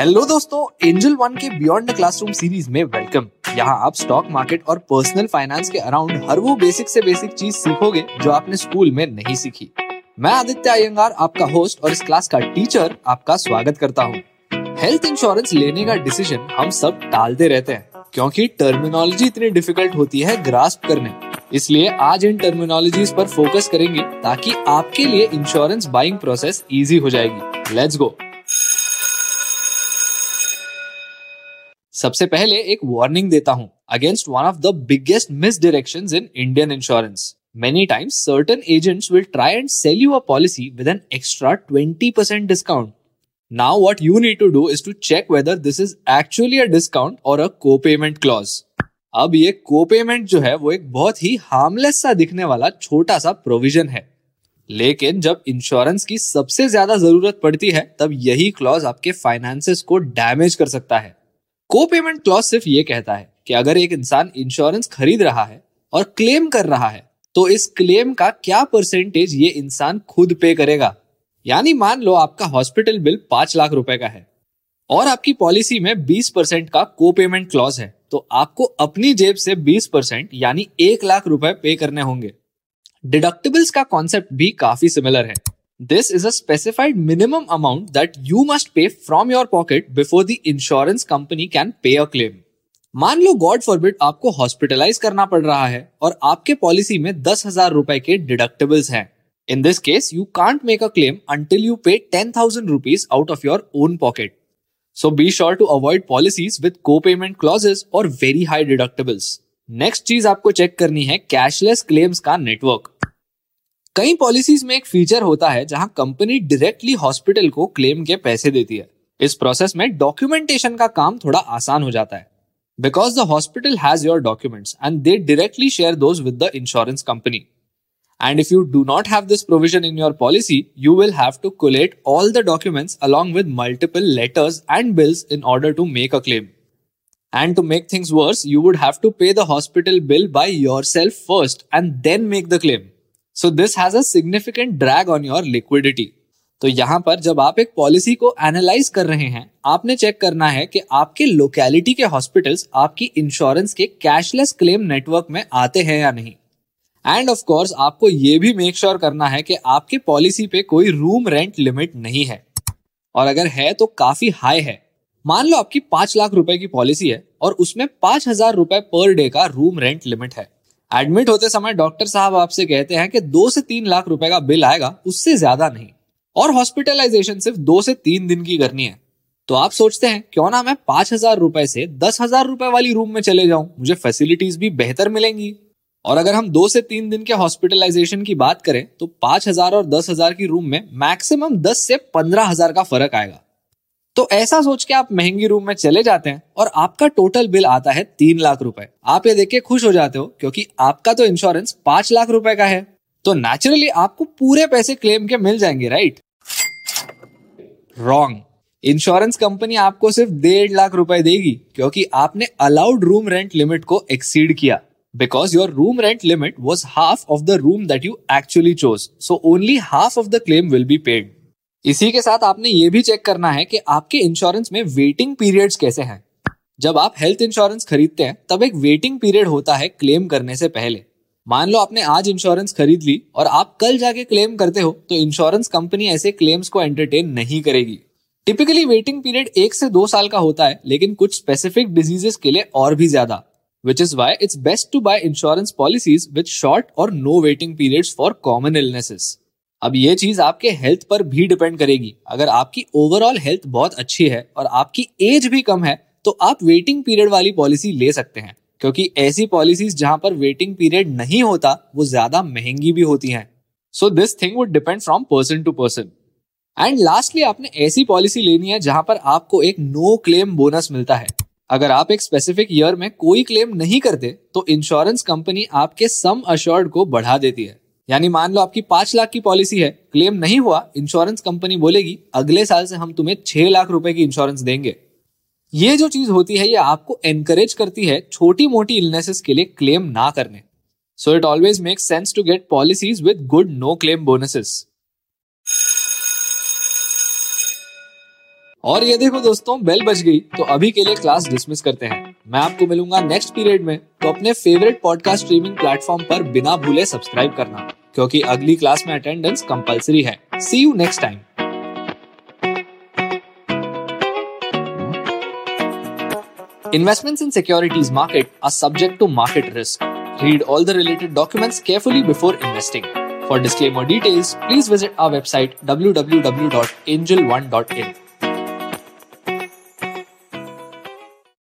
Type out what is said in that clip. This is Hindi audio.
हेलो दोस्तों, एंजल वन के बियॉन्ड द क्लासरूम सीरीज में वेलकम। यहाँ आप स्टॉक मार्केट और पर्सनल फाइनेंस के अराउंड हर वो बेसिक से बेसिक चीज सीखोगे जो आपने स्कूल में नहीं सीखी। मैं आदित्य अयंगार, आपका होस्ट और इस क्लास का टीचर, आपका स्वागत करता हूँ। हेल्थ इंश्योरेंस लेने का डिसीजन हम सब टालते रहते हैं क्योंकि टर्मिनोलॉजी इतनी डिफिकल्ट होती है ग्रास्प करने। इसलिए आज इन टर्मिनोलॉजीज पर फोकस करेंगे ताकि आपके लिए इंश्योरेंस बाइंग प्रोसेस इजी हो जाएगी। Let's go. सबसे पहले एक वार्निंग देता हूं against one of the biggest misdirections in Indian insurance. Many times certain agents will try and sell you a policy with an extra 20% discount. Now what you need to do is to check whether this is actually a discount or a co-payment clause. अब ये co-payment जो है वो एक बहुत ही harmless सा दिखने वाला छोटा सा प्रोविजन है, लेकिन जब इंश्योरेंस की सबसे ज्यादा जरूरत पड़ती है तब यही क्लॉज आपके फाइनेंसेस को डैमेज कर सकता है। को-पेमेंट क्लॉज सिर्फ ये कहता है कि अगर एक इंसान इंश्योरेंस खरीद रहा है और क्लेम कर रहा है तो इस क्लेम का क्या परसेंटेज ये इंसान खुद पे करेगा। यानी मान लो आपका हॉस्पिटल बिल 5 लाख रुपए का है और आपकी पॉलिसी में 20% का को-पेमेंट क्लॉज है, तो आपको अपनी जेब से 20% यानी 1 लाख रुपए पे करने होंगे। डिडक्टेबल्स का कॉन्सेप्ट भी काफी सिमिलर है। This is a specified minimum amount that you must pay from your pocket before the insurance company can pay a claim. मान लो गॉड फॉरबिड आपको हॉस्पिटलाइज करना पड़ रहा है और आपके पॉलिसी में 10,000 रुपए के डिडक्टेबल्स हैं। In this case you can't make a claim until you pay 10,000 rupees out of your own pocket. So be sure to avoid policies with co payment clauses और वेरी हाई डिडक्टेबल्स। नेक्स्ट चीज आपको चेक करनी है कैशलेस क्लेम्स का नेटवर्क। कई पॉलिसीज में एक फीचर होता है जहां कंपनी डायरेक्टली हॉस्पिटल को क्लेम के पैसे देती है। इस प्रोसेस में डॉक्यूमेंटेशन का काम थोड़ा आसान हो जाता है because the hospital has your documents and they directly share those with the insurance company. And if you do not have this provision in your policy you will have to collate all the documents along with multiple letters and bills in order to make a claim. And to make things worse, you would have to pay the hospital bill by yourself first and then make the claim. So this has a significant drag on your liquidity. तो यहाँ पर जब आप एक पॉलिसी को एनालाइज कर रहे हैं, आपने चेक करना है कि आपके लोकेलिटी के हॉस्पिटल्स आपकी इंश्योरेंस के कैशलेस क्लेम नेटवर्क में आते हैं या नहीं। एंड ऑफ कोर्स आपको ये भी मेक श्योर करना है कि आपके पॉलिसी पे कोई रूम रेंट लिमिट नहीं है, और अगर है तो काफी हाई है। मान लो आपकी 5 लाख रुपए की पॉलिसी है और उसमें 5,000 रुपए पर डे का रूम रेंट लिमिट है। एडमिट होते समय डॉक्टर साहब आपसे कहते हैं कि 2 से 3 लाख रुपए का बिल आएगा, उससे ज्यादा नहीं, और हॉस्पिटलाइजेशन सिर्फ 2 से 3 दिन की करनी है। तो आप सोचते हैं क्यों ना मैं 5,000 रुपए से 10,000 रुपए वाली रूम में चले जाऊं, मुझे फैसिलिटीज भी बेहतर मिलेंगी। और अगर हम 2 से 3 दिन के हॉस्पिटलाइजेशन की बात करें तो 5,000 और 10,000 की रूम में मैक्सिमम 10,000 से 15,000 का फर्क आएगा। तो ऐसा सोच के आप महंगी रूम में चले जाते हैं और आपका टोटल बिल आता है 3 लाख रुपए। आप ये देख के खुश हो जाते हो क्योंकि आपका तो इंश्योरेंस 5 लाख रुपए का है, तो नेचुरली आपको पूरे पैसे क्लेम के मिल जाएंगे, राइट? रॉन्ग। इंश्योरेंस कंपनी आपको सिर्फ 1.5 लाख रुपए देगी क्योंकि आपने अलाउड रूम रेंट लिमिट को एक्सीड किया, because your room rent limit was half of the room that you actually chose, so only half of the claim will be paid. इसी के साथ आपने ये भी चेक करना है कि आपके इंश्योरेंस में वेटिंग पीरियड्स कैसे हैं। जब आप हेल्थ इंश्योरेंस खरीदते हैं तब एक वेटिंग पीरियड होता है क्लेम करने से पहले। मान लो आपने आज इंश्योरेंस खरीद ली और आप कल जाके क्लेम करते हो तो इंश्योरेंस कंपनी ऐसे क्लेम्स को एंटरटेन नहीं करेगी। टिपिकली वेटिंग पीरियड 1 से 2 साल का होता है, लेकिन कुछ स्पेसिफिक डिजीजेस के लिए और भी ज्यादा, which is why it's best to buy insurance policies with short और no waiting periods for common illnesses. अब ये चीज आपके हेल्थ पर भी डिपेंड करेगी। अगर आपकी ओवरऑल हेल्थ बहुत अच्छी है और आपकी एज भी कम है तो आप वेटिंग पीरियड वाली पॉलिसी ले सकते हैं, क्योंकि ऐसी पॉलिसीज जहां पर वेटिंग पीरियड नहीं होता वो ज्यादा महंगी भी होती हैं। So this thing would depend from person to person. And lastly आपने ऐसी पॉलिसी लेनी है जहां पर आपको एक नो क्लेम बोनस मिलता है। अगर आप एक स्पेसिफिक ईयर में कोई क्लेम नहीं करते तो इंश्योरेंस कंपनी आपके सम अश्योर्ड को बढ़ा देती है। यानी मान लो आपकी 5 लाख की पॉलिसी है, क्लेम नहीं हुआ, इंश्योरेंस कंपनी बोलेगी अगले साल से हम तुम्हें 6 लाख रुपए की इंश्योरेंस देंगे। ये जो चीज होती है ये आपको एनकरेज करती है छोटी मोटी इलनेसेस के लिए क्लेम ना करने। So it always makes sense to get policies with good no claim bonuses. और ये देखो दोस्तों, बेल बज गई, तो अभी के लिए क्लास डिसमिस करते हैं। मैं आपको मिलूंगा नेक्स्ट पीरियड में, तो अपने फेवरेट पॉडकास्ट स्ट्रीमिंग प्लेटफॉर्म पर बिना भूले सब्सक्राइब करना, क्योंकि अगली क्लास में अटेंडेंस कंपलसरी है। See you next time. Investments in securities market are subject to market risk. Read all the related documents carefully before investing. For disclaimer details, please visit our website www.angelone.in.